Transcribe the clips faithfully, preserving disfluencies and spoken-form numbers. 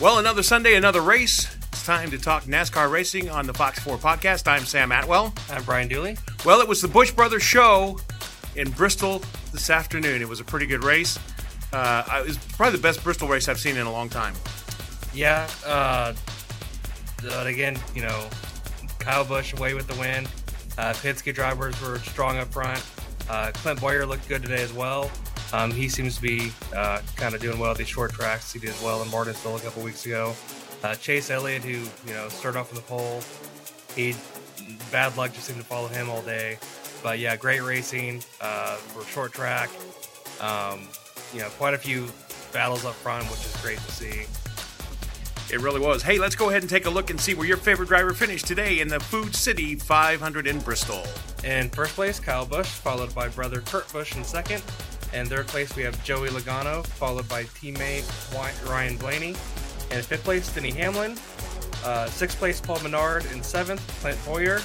Well, another Sunday, another race. It's time to talk NASCAR racing on the Fox four podcast. I'm Sam Atwell. I'm Brian Dulle. Well, it was the Busch Brothers show in Bristol this afternoon. It was a pretty good race. Uh, it was probably the best Bristol race I've seen in a long time. Yeah. Uh, again, you know, Kyle Busch away with the win. Uh, Penske drivers were strong up front. Uh, Clint Bowyer looked good today as well. Um, he seems to be uh, kind of doing well at these short tracks. He did well in Martinsville a couple weeks ago. Uh, Chase Elliott, who you know started off in the pole, he bad luck just seemed to follow him all day. But yeah, great racing uh, for short track. Um, you know, quite a few battles up front, which is great to see. It really was. Hey, let's go ahead and take a look and see where your favorite driver finished today in the Food City five hundred in Bristol. In first place, Kyle Busch, followed by brother Kurt Busch in second. In third place, we have Joey Logano, followed by teammate Ryan Blaney. In fifth place, Denny Hamlin. Uh, sixth place, Paul Menard. In seventh, Clint Bowyer.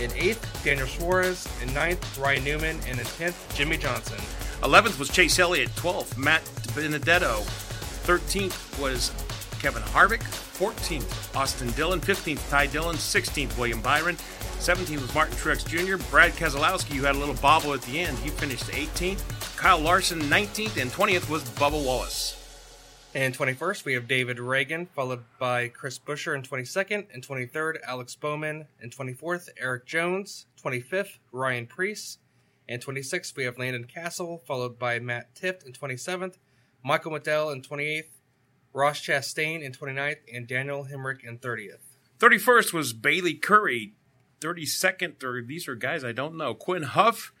In eighth, Daniel Suarez. In ninth, Ryan Newman. And in tenth, Jimmie Johnson. eleventh was Chase Elliott. twelfth, Matt Benedetto. thirteenth was Kevin Harvick. fourteenth, Austin Dillon. fifteenth, Ty Dillon. sixteenth, William Byron. seventeenth was Martin Truex Junior Brad Keselowski, who had a little bobble at the end, he finished eighteenth. Kyle Larson, nineteenth, and twentieth was Bubba Wallace. And twenty-first, we have David Reagan, followed by Chris Buescher in twenty-second, and twenty-third, Alex Bowman, and twenty-fourth, Eric Jones, twenty-fifth, Ryan Preece, and twenty-sixth, we have Landon Castle, followed by Matt Tifft in twenty-seventh, Michael Mattell in twenty-eighth, Ross Chastain in twenty-ninth, and Daniel Hemrick in thirtieth. thirty-first was Bailey Currie, thirty-second, or these are guys I don't know, Quinn Huff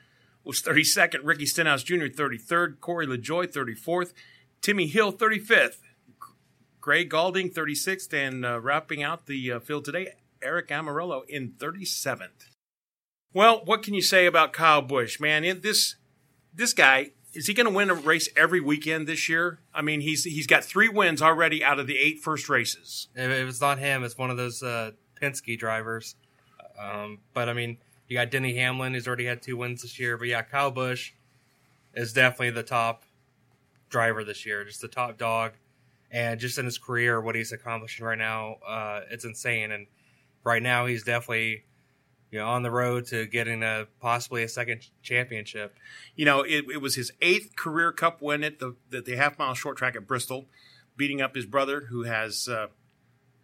was thirty-second, Ricky Stenhouse Junior thirty-third, Corey LaJoie thirty-fourth, Timmy Hill thirty-fifth, Gray Galding thirty-sixth, and uh, wrapping out the uh, field today, Eric Amarillo in thirty-seventh. Well, what can you say about Kyle Busch, man? It, this this guy, is he going to win a race every weekend this year? I mean, he's he's got three wins already out of the eight first races. If it's not him, it's one of those uh, Penske drivers. Um, but I mean. You got Denny Hamlin, who's already had two wins this year. But yeah, Kyle Busch is definitely the top driver this year, just the top dog. And just in his career, what he's accomplishing right now, uh, it's insane. And right now, he's definitely you know on the road to getting a possibly a second championship. You know, it, it was his eighth career Cup win at the, at the half mile short track at Bristol, beating up his brother, who has uh,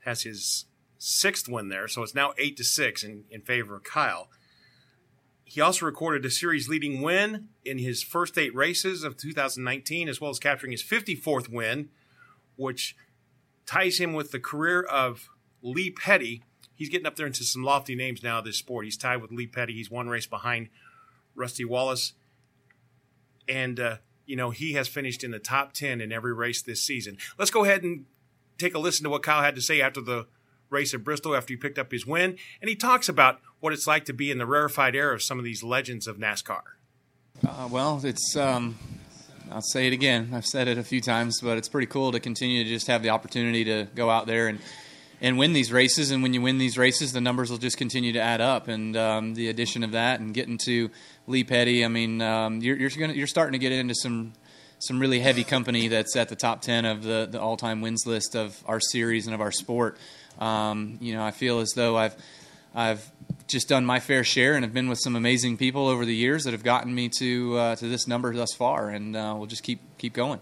has his sixth win there. So it's now eight to six in, in favor of Kyle. He also recorded a series-leading win in his first eight races of two thousand nineteen, as well as capturing his fifty-fourth win, which ties him with the career of Lee Petty. He's getting up there into some lofty names now of this sport. He's tied with Lee Petty. He's one race behind Rusty Wallace. And, uh, you know, he has finished in the top ten in every race this season. Let's go ahead and take a listen to what Kyle had to say after the race at Bristol after he picked up his win, and he talks about what it's like to be in the rarefied air of some of these legends of NASCAR. Uh, well, it's um, I'll say it again. I've said it a few times, but it's pretty cool to continue to just have the opportunity to go out there and, and win these races. And when you win these races, the numbers will just continue to add up. And um, the addition of that and getting to Lee Petty, I mean, um, you're you're, gonna, you're starting to get into some some really heavy company that's at the top ten of the, the all-time wins list of our series and of our sport. Um, you know, I feel as though I've I've just done my fair share and have been with some amazing people over the years that have gotten me to uh, to this number thus far, and uh, we'll just keep keep going.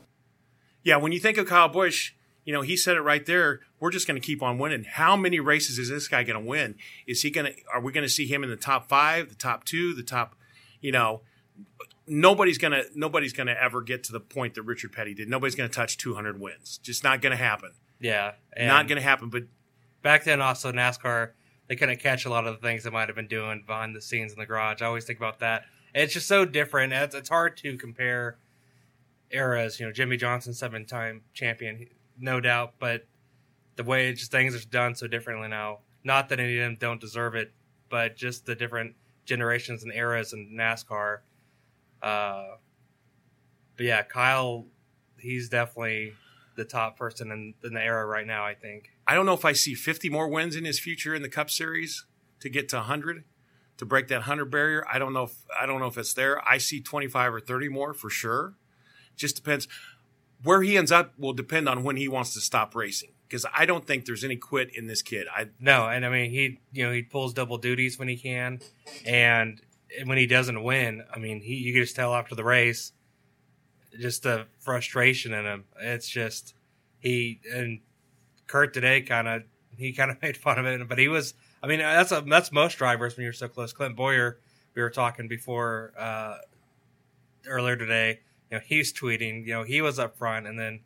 Yeah, when you think of Kyle Busch, you know, he said it right there. We're just going to keep on winning. How many races is this guy going to win? Is he going to? Are we going to see him in the top five, the top two, the top? You know, nobody's gonna nobody's gonna ever get to the point that Richard Petty did. Nobody's going to touch two hundred wins. Just not going to happen. Yeah, and not going to happen. But back then also NASCAR, they couldn't catch a lot of the things they might have been doing behind the scenes in the garage. I always think about that. It's just so different. It's, it's hard to compare eras. You know, Jimmie Johnson, seven-time champion, no doubt, but the way it's just things are done so differently now. Not that any of them don't deserve it, but just the different generations and eras in NASCAR. Uh, but yeah, Kyle, he's definitely the top person in, in the era right now, I think. I don't know if I see fifty more wins in his future in the Cup Series to get to one hundred, to break that one hundred barrier. I don't know if I don't know if it's there. I see twenty-five or thirty more for sure. Just depends. Where he ends up will depend on when he wants to stop racing, because I don't think there's any quit in this kid. I No, and I mean, he you know he pulls double duties when he can, and when he doesn't win, I mean, he you can just tell after the race, just the frustration in him. It's just he and Kurt today kind of he kind of made fun of it, but he was. I mean, that's a, that's most drivers when you're so close. Clint Bowyer, we were talking before uh, earlier today. You know, he's tweeting. You know, he was up front, and then.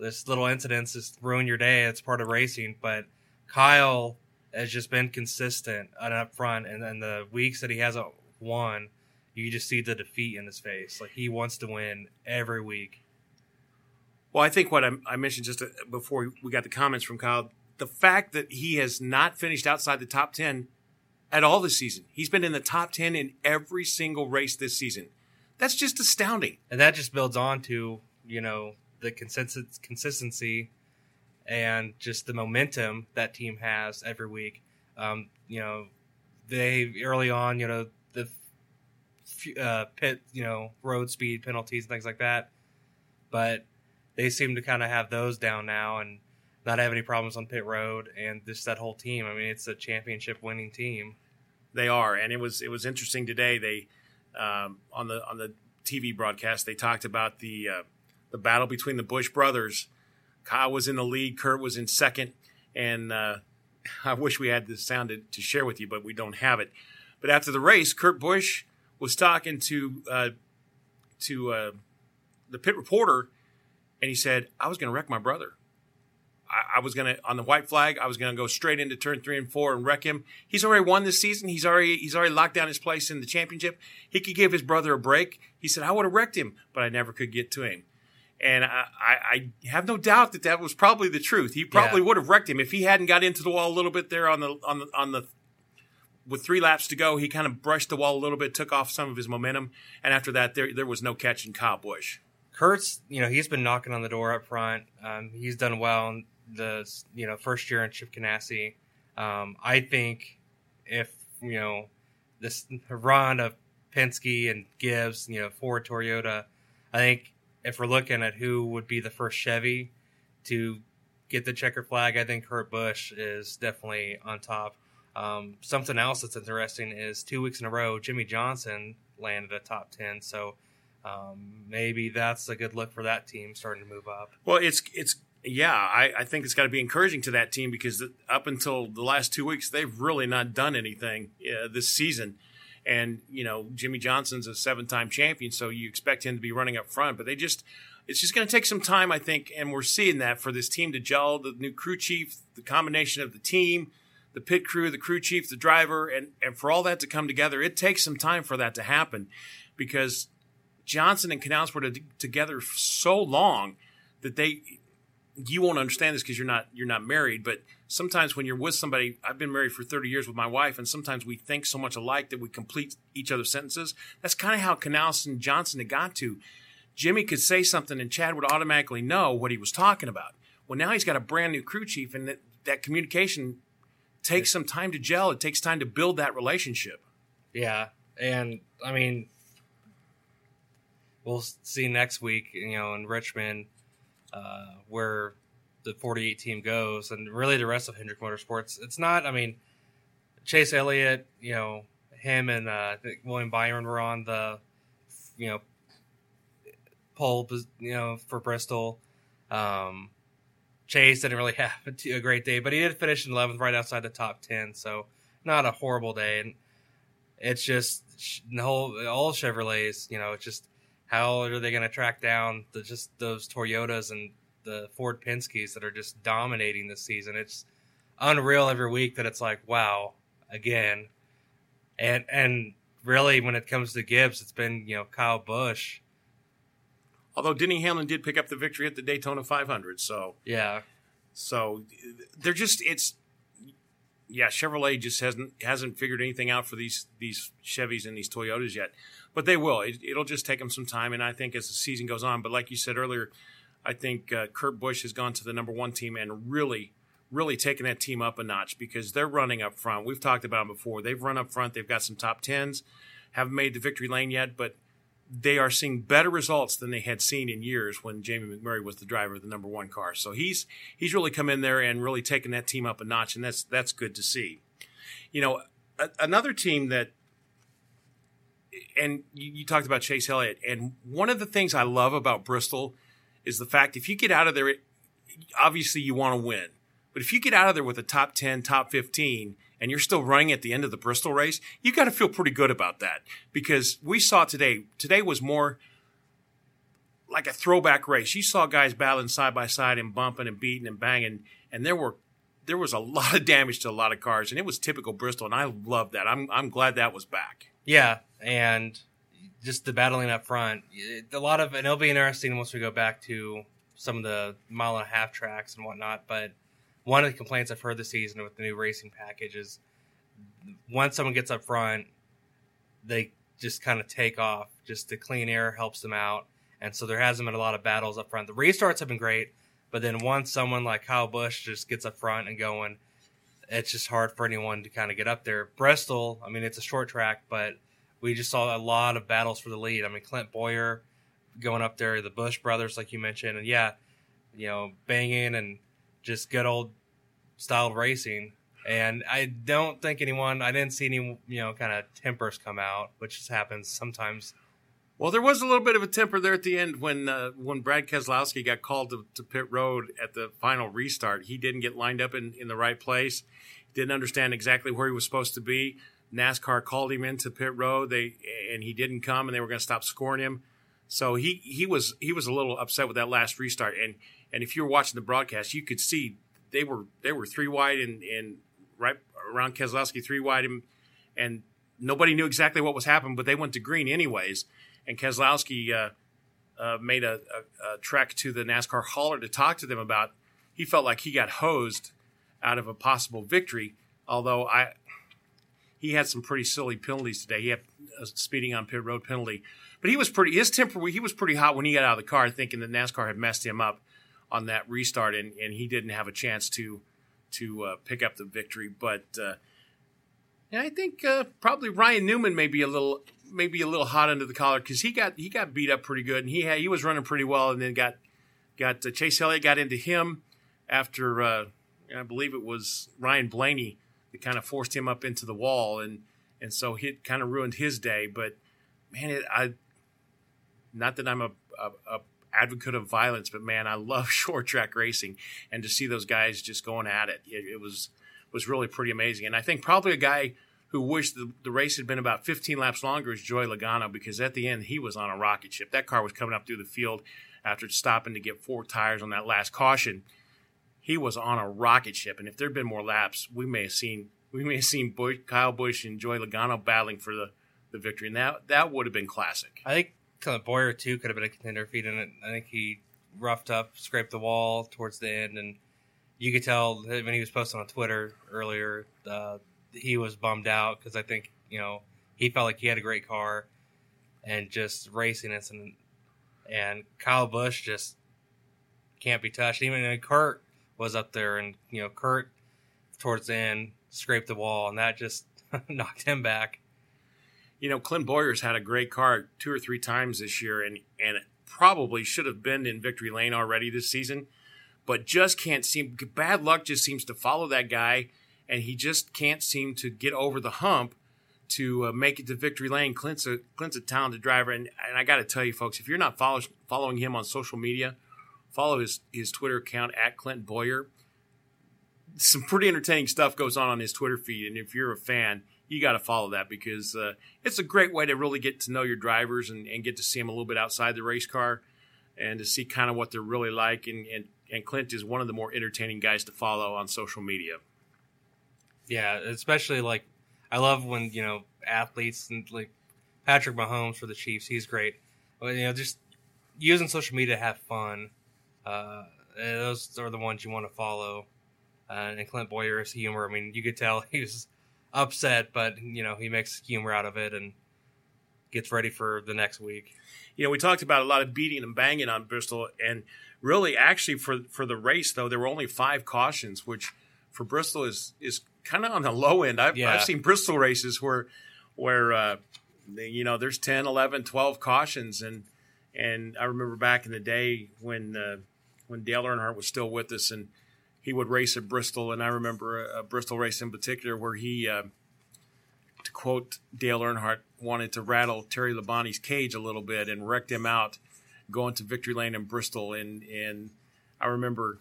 This little incidents just ruin your day. It's part of racing. But Kyle has just been consistent and up front. And then the weeks that he hasn't won, you just see the defeat in his face. Like, he wants to win every week. Well, I think what I, I mentioned just before we got the comments from Kyle, the fact that he has not finished outside the top ten at all this season. He's been in the top ten in every single race this season. That's just astounding. And that just builds on to, you know, the consistency and just the momentum that team has every week. Um, you know, they early on, you know, the uh, pit, you know, road speed penalties and things like that. But they seem to kind of have those down now and not have any problems on pit road and just that whole team. I mean, it's a championship winning team. They are. And it was, it was interesting today. They, um, on the, on the T V broadcast, they talked about the, uh, the battle between the Busch brothers. Kyle was in the lead. Kurt was in second. And uh, I wish we had this sound to, to share with you, but we don't have it. But after the race, Kurt Busch was talking to uh, to uh, the pit reporter, and he said, I was going to wreck my brother. I, I was going to, on the white flag, I was going to go straight into turn three and four and wreck him. He's already won this season. He's already he's already locked down his place in the championship. He could give his brother a break. He said, I would have wrecked him, but I never could get to him. And I, I have no doubt that that was probably the truth. He probably yeah. would have wrecked him if he hadn't got into the wall a little bit there on the on the on the with three laps to go. He kind of brushed the wall a little bit, took off some of his momentum, and after that, there there was no catching Kyle Busch. Kurt's, you know, he's been knocking on the door up front. Um, he's done well in the you know first year in Chip Ganassi. Um, I think if you know this run of Penske and Gibbs, you know, Ford, Toyota, I think. If we're looking at who would be the first Chevy to get the checker flag, I think Kurt Busch is definitely on top. Um, something else that's interesting is two weeks in a row, Jimmie Johnson landed a top ten. So um, maybe that's a good look for that team starting to move up. Well, it's it's yeah, I, I think it's got to be encouraging to that team because up until the last two weeks, they've really not done anything uh, this season. And, you know, Jimmie Johnson's a seven-time champion, so you expect him to be running up front. But they just – it's just going to take some time, I think, and we're seeing that for this team to gel, the new crew chief, the combination of the team, the pit crew, the crew chief, the driver, and, and for all that to come together, it takes some time for that to happen because Johnson and Knaus were to, together for so long that they – you won't understand this because you're not you're not married, but sometimes when you're with somebody, I've been married for thirty years with my wife, and sometimes we think so much alike that we complete each other's sentences. That's kind of how Knaus and Johnson had got to. Jimmie could say something, and Chad would automatically know what he was talking about. Well, now he's got a brand-new crew chief, and that, that communication takes some time to gel. It takes time to build that relationship. Yeah, and, I mean, we'll see next week, you know, in Richmond, Uh, where the forty-eight team goes and really the rest of Hendrick Motorsports. It's not, I mean, Chase Elliott, you know, him and uh, William Byron were on the, you know, pole, you know, for Bristol. Um, Chase didn't really have a great day, but he did finish in eleventh right outside the top ten. So not a horrible day. And it's just the whole, all Chevrolets, you know, it's just, how are they going to track down the, just those Toyotas and the Ford Penskes that are just dominating this season? It's unreal every week that it's like, wow, again. And and really, when it comes to Gibbs, it's been, you know, Kyle Busch. Although Denny Hamlin did pick up the victory at the Daytona five hundred, so yeah, so they're just it's yeah. Chevrolet just hasn't hasn't figured anything out for these these Chevys and these Toyotas yet, but they will. It, it'll just take them some time, and I think as the season goes on. But like you said earlier, I think uh, Kurt Busch has gone to the number one team and really, really taken that team up a notch because they're running up front. We've talked about them before. They've run up front. They've got some top tens. Haven't made the victory lane yet, but they are seeing better results than they had seen in years when Jamie McMurray was the driver of the number one car. So he's he's really come in there and really taken that team up a notch, and that's that's good to see. You know, a, another team that, and you, you talked about Chase Elliott, and one of the things I love about Bristol is the fact if you get out of there, it, obviously you want to win. But if you get out of there with a top ten, top fifteen, and you're still running at the end of the Bristol race, you got to feel pretty good about that because we saw today, today was more like a throwback race. You saw guys battling side by side and bumping and beating and banging, and there were there was a lot of damage to a lot of cars, and it was typical Bristol, and I love that. I'm I'm glad that was back. Yeah, and just the battling up front, a lot of, and it'll be interesting once we go back to some of the mile and a half tracks and whatnot, but one of the complaints I've heard this season with the new racing package is once someone gets up front, they just kind of take off. Just the clean air helps them out. And so there hasn't been a lot of battles up front. The restarts have been great, but then once someone like Kyle Busch just gets up front and going, it's just hard for anyone to kind of get up there. Bristol, I mean, it's a short track, but we just saw a lot of battles for the lead. I mean, Clint Bowyer going up there, the Busch brothers, like you mentioned, and yeah, you know, banging and just good old style racing, and I don't think anyone, I didn't see any, you know, kind of tempers come out, which just happens sometimes. Well, there was a little bit of a temper there at the end when uh, when Brad Keselowski got called to, to pit road at the final restart. He didn't get lined up in, in the right place, didn't understand exactly where he was supposed to be. NASCAR called him into pit road, they and he didn't come, and they were going to stop scoring him. So he, he was he was a little upset with that last restart, and and if you were watching the broadcast, you could see they were they were three wide and, and right around Keselowski, three wide, and, and nobody knew exactly what was happening, but they went to green anyways. And Keselowski uh, uh, made a, a, a trek to the NASCAR hauler to talk to them about. He felt like he got hosed out of a possible victory, although I he had some pretty silly penalties today. He had a speeding on pit road penalty, but he was pretty his temper. He was pretty hot when he got out of the car, thinking that NASCAR had messed him up on that restart, and, and he didn't have a chance to to uh, pick up the victory. But uh, I think uh, probably Ryan Newman may be a little maybe a little hot under the collar because he got he got beat up pretty good, and he had, he was running pretty well, and then got got uh, Chase Elliott got into him after uh, I believe it was Ryan Blaney that kind of forced him up into the wall, and and so it kind of ruined his day. But man, it, I not that I'm a, a, a advocate of violence, but man, I love short track racing, and to see those guys just going at it, it, it was was really pretty amazing. And I think probably a guy who wished the, the race had been about fifteen laps longer is Joey Logano, because at the end he was on a rocket ship. That car was coming up through the field after stopping to get four tires on that last caution. He was on a rocket ship, and if there'd been more laps, we may have seen we may have seen Busch, Kyle Busch and Joey Logano battling for the, the victory, and that that would have been classic. I think Clint Bowyer, too, could have been a contender if he didn't. I think he roughed up, scraped the wall towards the end, and you could tell when he was posting on Twitter earlier, uh, he was bummed out because I think, you know, he felt like he had a great car and just raciness, and and Kyle Busch just can't be touched. Even and Kurt was up there, and, you know, Kurt towards the end scraped the wall, and that just knocked him back. You know, Clint Bowyer's had a great car two or three times this year, and, and it probably should have been in victory lane already this season, but just can't seem – bad luck just seems to follow that guy, and he just can't seem to get over the hump to uh, make it to victory lane. Clint's a, Clint's a talented driver, and, and I got to tell you, folks, if you're not follow, following him on social media, follow his, his Twitter account, at Clint Bowyer. Some pretty entertaining stuff goes on on his Twitter feed, and if you're a fan – you got to follow that because uh, it's a great way to really get to know your drivers and, and get to see them a little bit outside the race car and to see kind of what they're really like. And, and, and Clint is one of the more entertaining guys to follow on social media. Yeah, especially like I love when, you know, athletes and like Patrick Mahomes for the Chiefs, he's great. But, you know, just using social media to have fun. Uh, those are the ones you want to follow. Uh, and Clint Boyer's humor, I mean, you could tell he was upset, but, you know, he makes humor out of it and gets ready for the next week. You know, we talked about a lot of beating and banging on Bristol, and really, actually, for, for the race, though, there were only five cautions, which for Bristol is is kind of on the low end. I've, yeah. I've seen Bristol races where, where uh, you know, there's ten, eleven, twelve cautions, and and I remember back in the day when uh, when Dale Earnhardt was still with us, and he would race at Bristol, and I remember a, a Bristol race in particular where he, uh, to quote Dale Earnhardt, wanted to rattle Terry Labonte's cage a little bit and wrecked him out going to Victory Lane in Bristol. And and I remember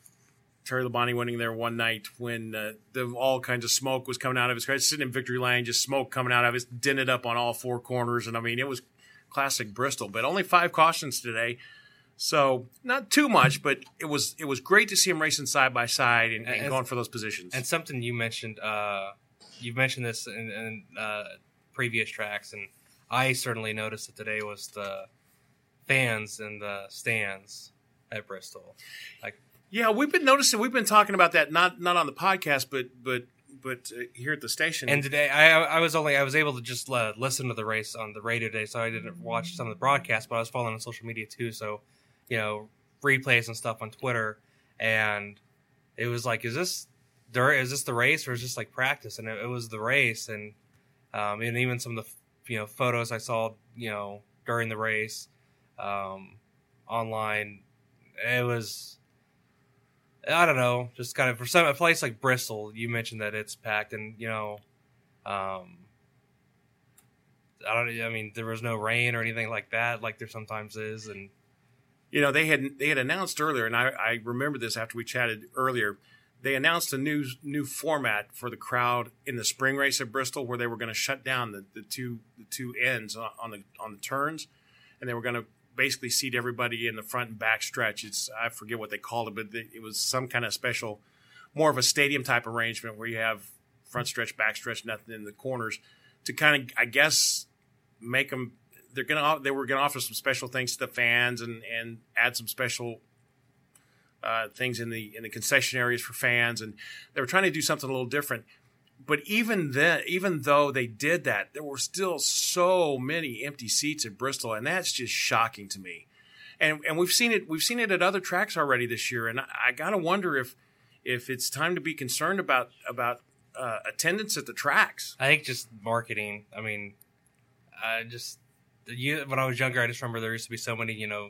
Terry Labonte winning there one night when uh, the, all kinds of smoke was coming out of his car. Sitting in Victory Lane, just smoke coming out of it, dented up on all four corners. And, I mean, it was classic Bristol. But only five cautions today. So not too much, but it was it was great to see him racing side by side and, and, and going for those positions. And something you mentioned, uh, you've mentioned this in, in uh, previous tracks, and I certainly noticed it today, was the fans in the stands at Bristol. Like, yeah, we've been noticing. We've been talking about that, not not on the podcast, but but but uh, here at the station. And today, I I was only I was able to just uh, listen to the race on the radio today, so I didn't watch some of the broadcasts, but I was following on social media too, so. You know, replays and stuff on Twitter, and it was like, is this is this the race or is this like practice? And it, it was the race, and um, and even some of the you know photos I saw you know during the race um, online, it was I don't know, just kind of for some a place like Bristol, you mentioned that it's packed, and you know, um, I don't, I mean, there was no rain or anything like that, like there sometimes is, and. You know, they had they had announced earlier, and I, I remember this after we chatted earlier, they announced a new new format for the crowd in the spring race at Bristol where they were going to shut down the, the two the two ends on the on the turns, and they were going to basically seat everybody in the front and back stretch. It's I forget what they called it, but it was some kind of special, more of a stadium type arrangement where you have front stretch, back stretch, nothing in the corners to kind of, I guess, make them – They're gonna. They were gonna offer some special things to the fans and, and add some special uh, things in the in the concession areas for fans. And they were trying to do something a little different. But even then, even though they did that, there were still so many empty seats at Bristol, and that's just shocking to me. And and we've seen it. We've seen it at other tracks already this year. And I, I gotta wonder if if it's time to be concerned about about uh, attendance at the tracks. I think just marketing. I mean, I just. You, when I was younger, I just remember there used to be so many, you know,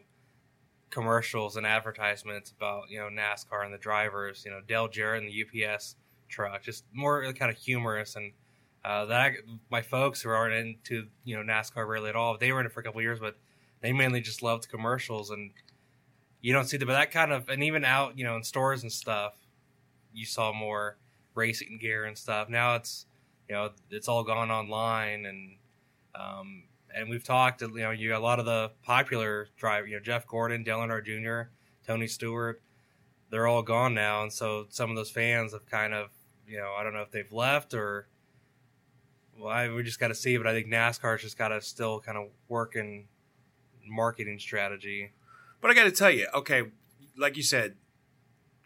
commercials and advertisements about, you know, NASCAR and the drivers, you know, Dale Jarrett and the U P S truck, just more kind of humorous. And uh, that my folks who aren't into, you know, NASCAR really at all, they were in it for a couple of years, but they mainly just loved commercials. And you don't see the, but that kind of, and even out, you know, in stores and stuff, you saw more racing gear and stuff. Now it's, you know, it's all gone online and, um, and we've talked, you know, you a lot of the popular drivers, you know, Jeff Gordon, Dale Earnhardt Junior, Tony Stewart, they're all gone now. And so some of those fans have kind of, you know, I don't know if they've left or, well, I, we just got to see. But I think NASCAR's just got to still kind of work in marketing strategy. But I got to tell you, okay, like you said,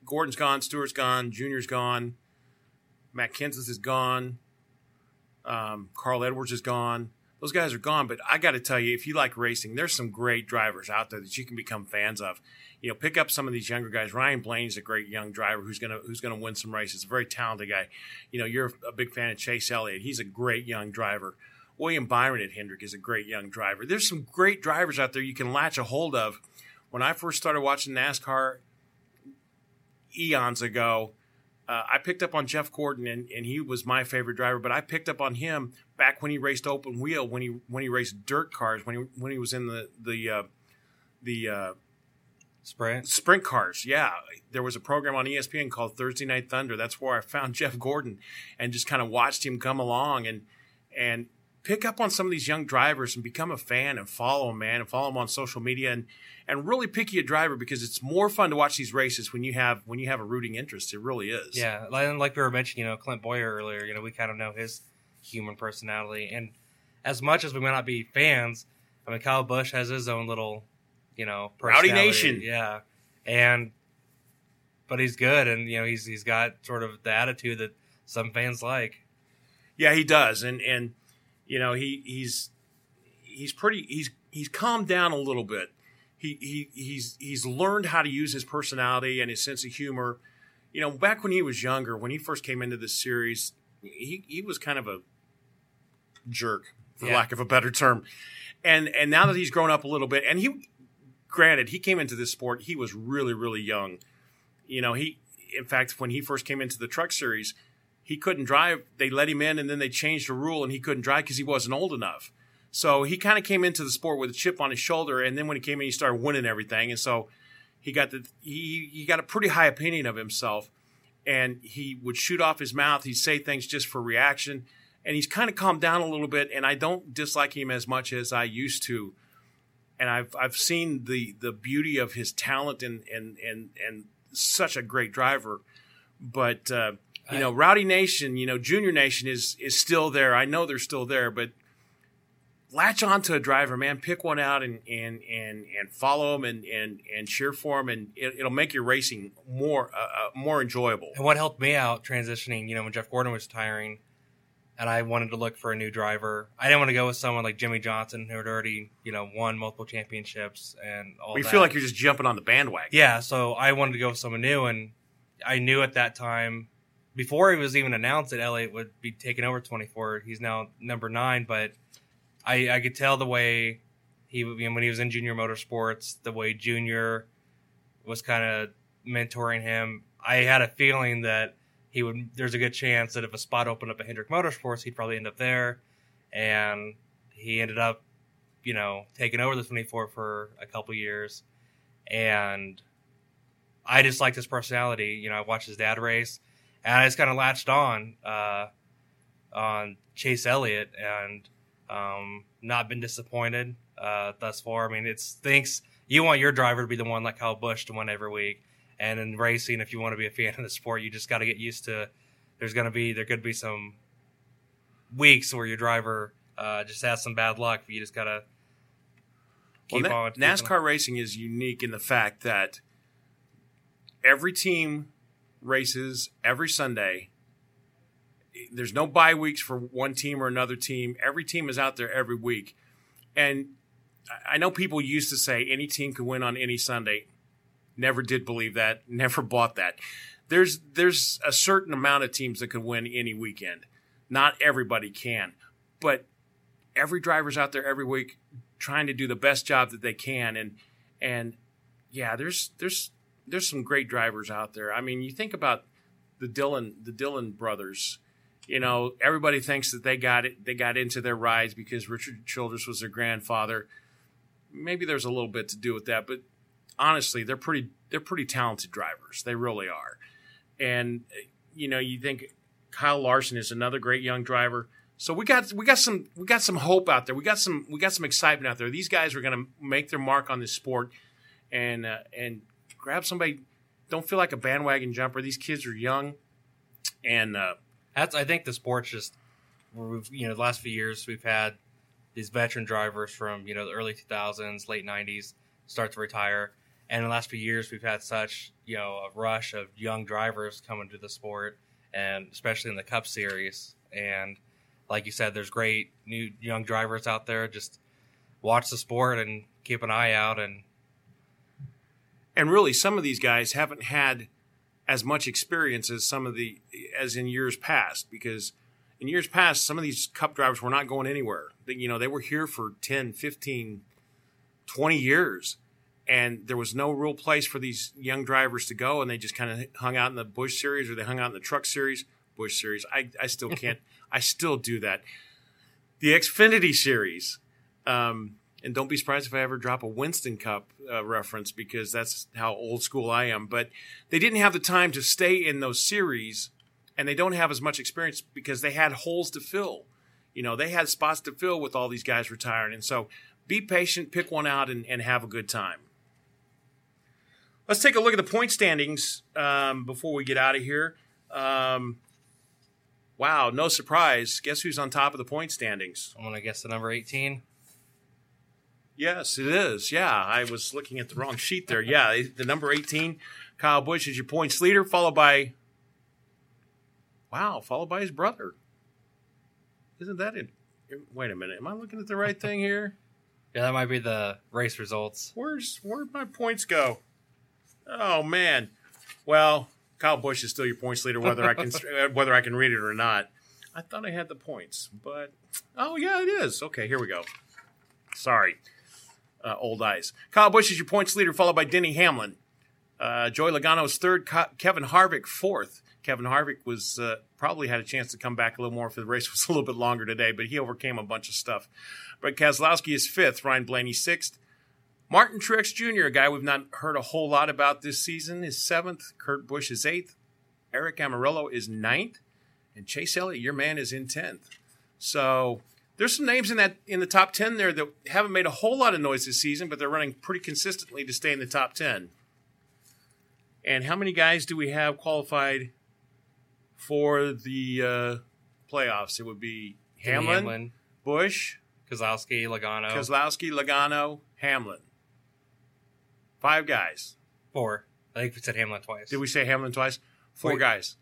Gordon's gone, Stewart's gone, Junior's gone, Matt Kenseth is gone, um, Carl Edwards is gone. Those guys are gone, but I got to tell you, if you like racing, there's some great drivers out there that you can become fans of. You know, pick up some of these younger guys. Ryan Blaney's a great young driver who's gonna who's gonna win some races. A very talented guy. You know, you're a big fan of Chase Elliott. He's a great young driver. William Byron at Hendrick is a great young driver. There's some great drivers out there you can latch a hold of. When I first started watching NASCAR eons ago, Uh, I picked up on Jeff Gordon, and, and he was my favorite driver. But I picked up on him back when he raced open wheel, when he when he raced dirt cars, when he when he was in the the uh, the uh, sprint sprint cars. Yeah, there was a program on E S P N called Thursday Night Thunder. That's where I found Jeff Gordon, and just kind of watched him come along. And and pick up on some of these young drivers and become a fan and follow them, man, and follow them on social media and and really pick you a driver, because it's more fun to watch these races when you have when you have a rooting interest. It really is. Yeah, and like we were mentioning, you know, Clint Bowyer earlier, you know, we kind of know his human personality. And as much as we may not be fans, I mean, Kyle Busch has his own little, you know, personality. Rowdy Nation. Yeah. And but he's good, and you know, he's he's got sort of the attitude that some fans like. Yeah, he does. And and you know, he he's he's pretty he's he's calmed down a little bit. He he he's he's learned how to use his personality and his sense of humor. You know, back when he was younger, when he first came into this series, he, he was kind of a jerk, for yeah. lack of a better term. And and now that he's grown up a little bit, and he granted, he came into this sport, he was really, really young. You know, he, in fact, when he first came into the truck series, he couldn't drive. They let him in, and then they changed the rule, and he couldn't drive because he wasn't old enough. So he kind of came into the sport with a chip on his shoulder, and then when he came in, he started winning everything. And so he got the he, he got a pretty high opinion of himself, and he would shoot off his mouth. He'd say things just for reaction, and he's kind of calmed down a little bit, and I don't dislike him as much as I used to. And I've I've seen the the beauty of his talent and and and and such a great driver, but uh, you I, know, Rowdy Nation, you know, Junior Nation is is still there. I know they're still there, but latch on to a driver, man. Pick one out and and and and follow him and and and cheer for him, and it, it'll make your racing more uh, more enjoyable. And what helped me out transitioning, you know, when Jeff Gordon was retiring, and I wanted to look for a new driver, I didn't want to go with someone like Jimmie Johnson, who had already, you know, won multiple championships and all that. You feel like you're just jumping on the bandwagon. Yeah, so I wanted to go with someone new, and I knew at that time, before it was even announced that Elliott would be taking over twenty-four, he's now number nine, but I, I could tell the way he, you know, when he was in Junior Motorsports, the way Junior was kind of mentoring him, I had a feeling that He would. There's a good chance that if a spot opened up at Hendrick Motorsports, he'd probably end up there. And he ended up, you know, taking over the twenty-four for a couple years. And I just liked his personality. You know, I watched his dad race, and I just kind of latched on uh, on Chase Elliott, and um, not been disappointed uh, thus far. I mean, it's thanks. You want your driver to be the one like Kyle Busch to win every week. And in racing, if you want to be a fan of the sport, you just got to get used to there's going to be there could be some weeks where your driver uh, just has some bad luck, but you just got to keep well, on. NASCAR on. Racing is unique in the fact that every team races every Sunday. There's no bye weeks for one team or another team. Every team is out there every week. And I know people used to say any team could win on any Sunday. Never did believe that. Never bought that. There's there's a certain amount of teams that can win any weekend. Not everybody can. But every driver's out there every week trying to do the best job that they can. And and yeah, there's there's there's some great drivers out there. I mean, you think about the Dillon the Dillon brothers. You know, everybody thinks that they got it. They got into their rides because Richard Childress was their grandfather. Maybe there's a little bit to do with that, but honestly, they're pretty they're pretty talented drivers. They really are. And, you know, you think Kyle Larson is another great young driver. So we got we got some we got some hope out there. We got some we got some excitement out there. These guys are going to make their mark on this sport, and uh, and grab somebody. Don't feel like a bandwagon jumper. These kids are young, and uh, that's I think the sport's just, you know, the last few years we've had these veteran drivers from, you know, the early two thousands, late nineties start to retire. And in the last few years, we've had such, you know, a rush of young drivers coming to the sport, and especially in the Cup Series. And like you said, there's great new young drivers out there. Just watch the sport and keep an eye out. And and really, some of these guys haven't had as much experience as some of the as in years past, because in years past, some of these Cup drivers were not going anywhere. You know, they were here for ten, fifteen, twenty years. And there was no real place for these young drivers to go, and they just kind of hung out in the Busch Series, or they hung out in the Truck Series, Busch Series. I, I still can't – I still do that. The Xfinity Series. Um, and don't be surprised if I ever drop a Winston Cup uh, reference, because that's how old school I am. But they didn't have the time to stay in those series, and they don't have as much experience because they had holes to fill. you know, they had spots to fill with all these guys retiring. And so be patient, pick one out, and, and have a good time. Let's take a look at the point standings um, before we get out of here. Um, wow, no surprise. Guess who's on top of the point standings? I'm going to guess the number eighteen. Yes, it is. Yeah, I was looking at the wrong sheet there. Yeah, the number eighteen, Kyle Busch, is your points leader, followed by, wow, followed by his brother. Isn't that it? Wait a minute. Am I looking at the right thing here? Yeah, that might be the race results. Where's where'd my points go? Oh, man. Well, Kyle Busch is still your points leader, whether I can whether I can read it or not. I thought I had the points, but oh, yeah, it is. Okay, here we go. Sorry. Uh, old eyes. Kyle Busch is your points leader, followed by Denny Hamlin. Uh, Joey Logano is third. Co- Kevin Harvick fourth. Kevin Harvick was uh, probably had a chance to come back a little more if the race was a little bit longer today, but he overcame a bunch of stuff. Brad Keselowski is fifth. Ryan Blaney sixth. Martin Truex Junior, a guy we've not heard a whole lot about this season, is seventh. Kurt Busch is eighth. Eric Amarillo is ninth. And Chase Elliott, your man, is in tenth. So there's some names in that in the top ten there that haven't made a whole lot of noise this season, but they're running pretty consistently to stay in the top ten. And how many guys do we have qualified for the uh, playoffs? It would be Hamlin, Hamlin Busch, Keselowski, Logano, Keselowski, Logano, Hamlin. Five guys. Four. I think we said Hamlin twice. Did we say Hamlin twice? Four Wait. guys.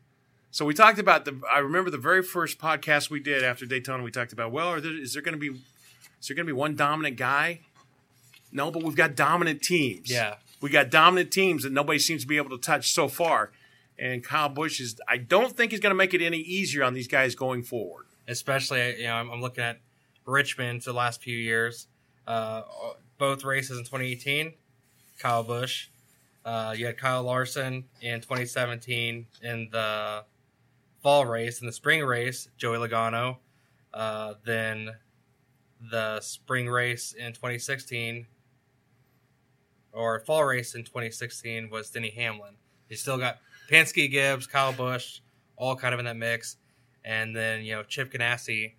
So we talked about the. I remember the very first podcast we did after Daytona. We talked about well, are there, is there going to be, is there going to be one dominant guy? No, but we've got dominant teams. Yeah, we got dominant teams that nobody seems to be able to touch so far. And Kyle Busch is. I don't think he's going to make it any easier on these guys going forward. Especially, you know, I'm, I'm looking at Richmond for the last few years. Uh, both races in twenty eighteen, Kyle Busch. Uh, you had Kyle Larson in twenty seventeen in the fall race, and the spring race, Joey Logano. Uh, then the spring race in twenty sixteen, or fall race in twenty sixteen, was Denny Hamlin. You still got Penske, Gibbs, Kyle Busch, all kind of in that mix. And then, you know, Chip Ganassi,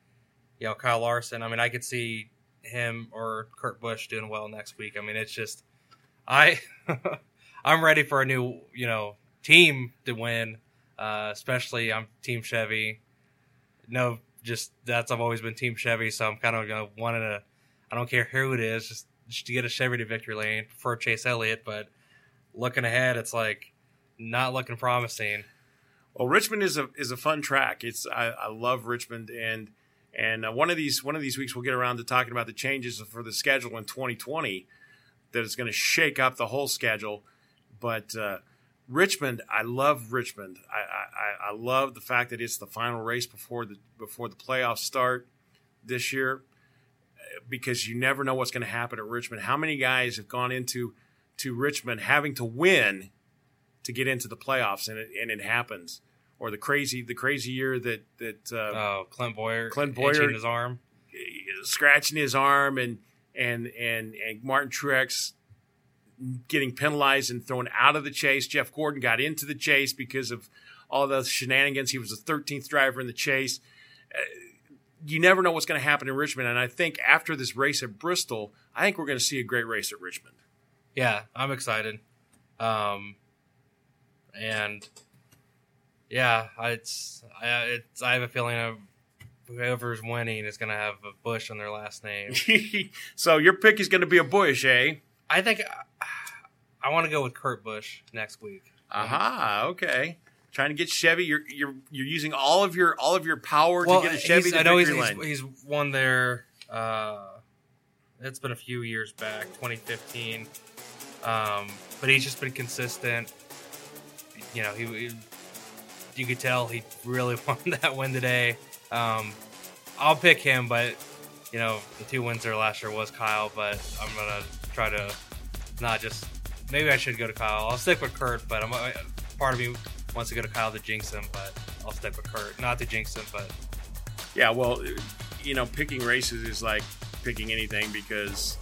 you know, Kyle Larson. I mean, I could see him or Kurt Busch doing well next week. I mean, it's just, I, I'm ready for a new, you know, team to win. Uh, especially I'm Team Chevy. No, just that's I've always been Team Chevy, so I'm kind of gonna want to. I don't care who it is, just, just to get a Chevy to victory lane. Prefer Chase Elliott, but looking ahead, it's like not looking promising. Well, Richmond is a is a fun track. It's I, I love Richmond, and and uh, one of these one of these weeks we'll get around to talking about the changes for the schedule in twenty twenty that is going to shake up the whole schedule, but. Uh, Richmond, I love Richmond. I, I I love the fact that it's the final race before the before the playoffs start this year, because you never know what's going to happen at Richmond. How many guys have gone into to Richmond having to win to get into the playoffs, and it and it happens? Or the crazy the crazy year that that uh, oh Clint Bowyer Clint Bowyer his arm, scratching his arm, and and and and Martin Truex getting penalized and thrown out of the chase. Jeff Gordon got into the chase because of all the shenanigans. He was the thirteenth driver in the chase. Uh, you never know what's going to happen in Richmond. And I think after this race at Bristol, I think we're going to see a great race at Richmond. Yeah, I'm excited. Um, and yeah, it's, I, it's, I have a feeling of whoever's winning is going to have a Busch on their last name. So your pick is going to be a Busch, eh? I think I want to go with Kurt Busch next week. Aha, okay. Trying to get Chevy. You're you're you're using all of your all of your power well, to get a Chevy to I know victory he's, lane. He's, he's won there. Uh, it's been a few years back, twenty fifteen. Um, but he's just been consistent. You know, he, he you could tell he really wanted that win today. Um, I'll pick him, but you know the two wins there last year was Kyle. But I'm gonna. Try to not just maybe I should go to Kyle. I'll stick with Kurt, but I'm part of me wants to go to Kyle to jinx him, but I'll stick with Kurt, not to jinx him, but yeah. Well, you know, picking races is like picking anything because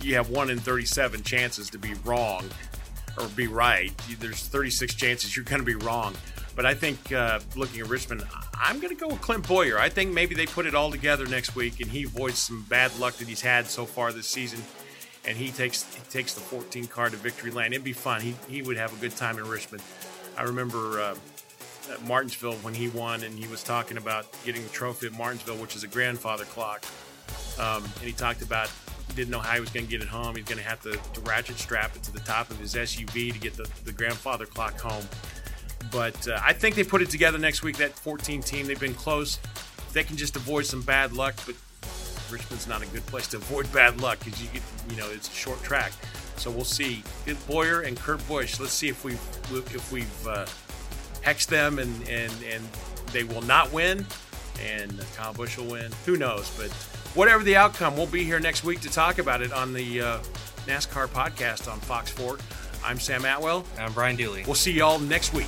you have one in thirty-seven chances to be wrong or be right. There's thirty-six chances you're going to be wrong. But I think uh, looking at Richmond, I'm going to go with Clint Bowyer. I think maybe they put it all together next week, and he avoids some bad luck that he's had so far this season, and he takes he takes the fourteen car to victory lane. It'd be fun. He he would have a good time in Richmond. I remember uh, at Martinsville when he won, and he was talking about getting the trophy at Martinsville, which is a grandfather clock. Um, and he talked about he didn't know how he was going to get it home. He's going to have to, to ratchet strap it to the top of his S U V to get the, the grandfather clock home. But uh, I think they put it together next week, that fourteen team. They've been close. They can just avoid some bad luck, but Richmond's not a good place to avoid bad luck because, you get, you know, it's a short track. So we'll see. Clint Bowyer and Kurt Busch, let's see if we've, if we've uh, hexed them and, and, and they will not win, and Kyle Busch will win. Who knows? But whatever the outcome, we'll be here next week to talk about it on the uh, NASCAR podcast on Fox four. I'm Sam Atwell. I'm Brian Dulle. We'll see you all next week.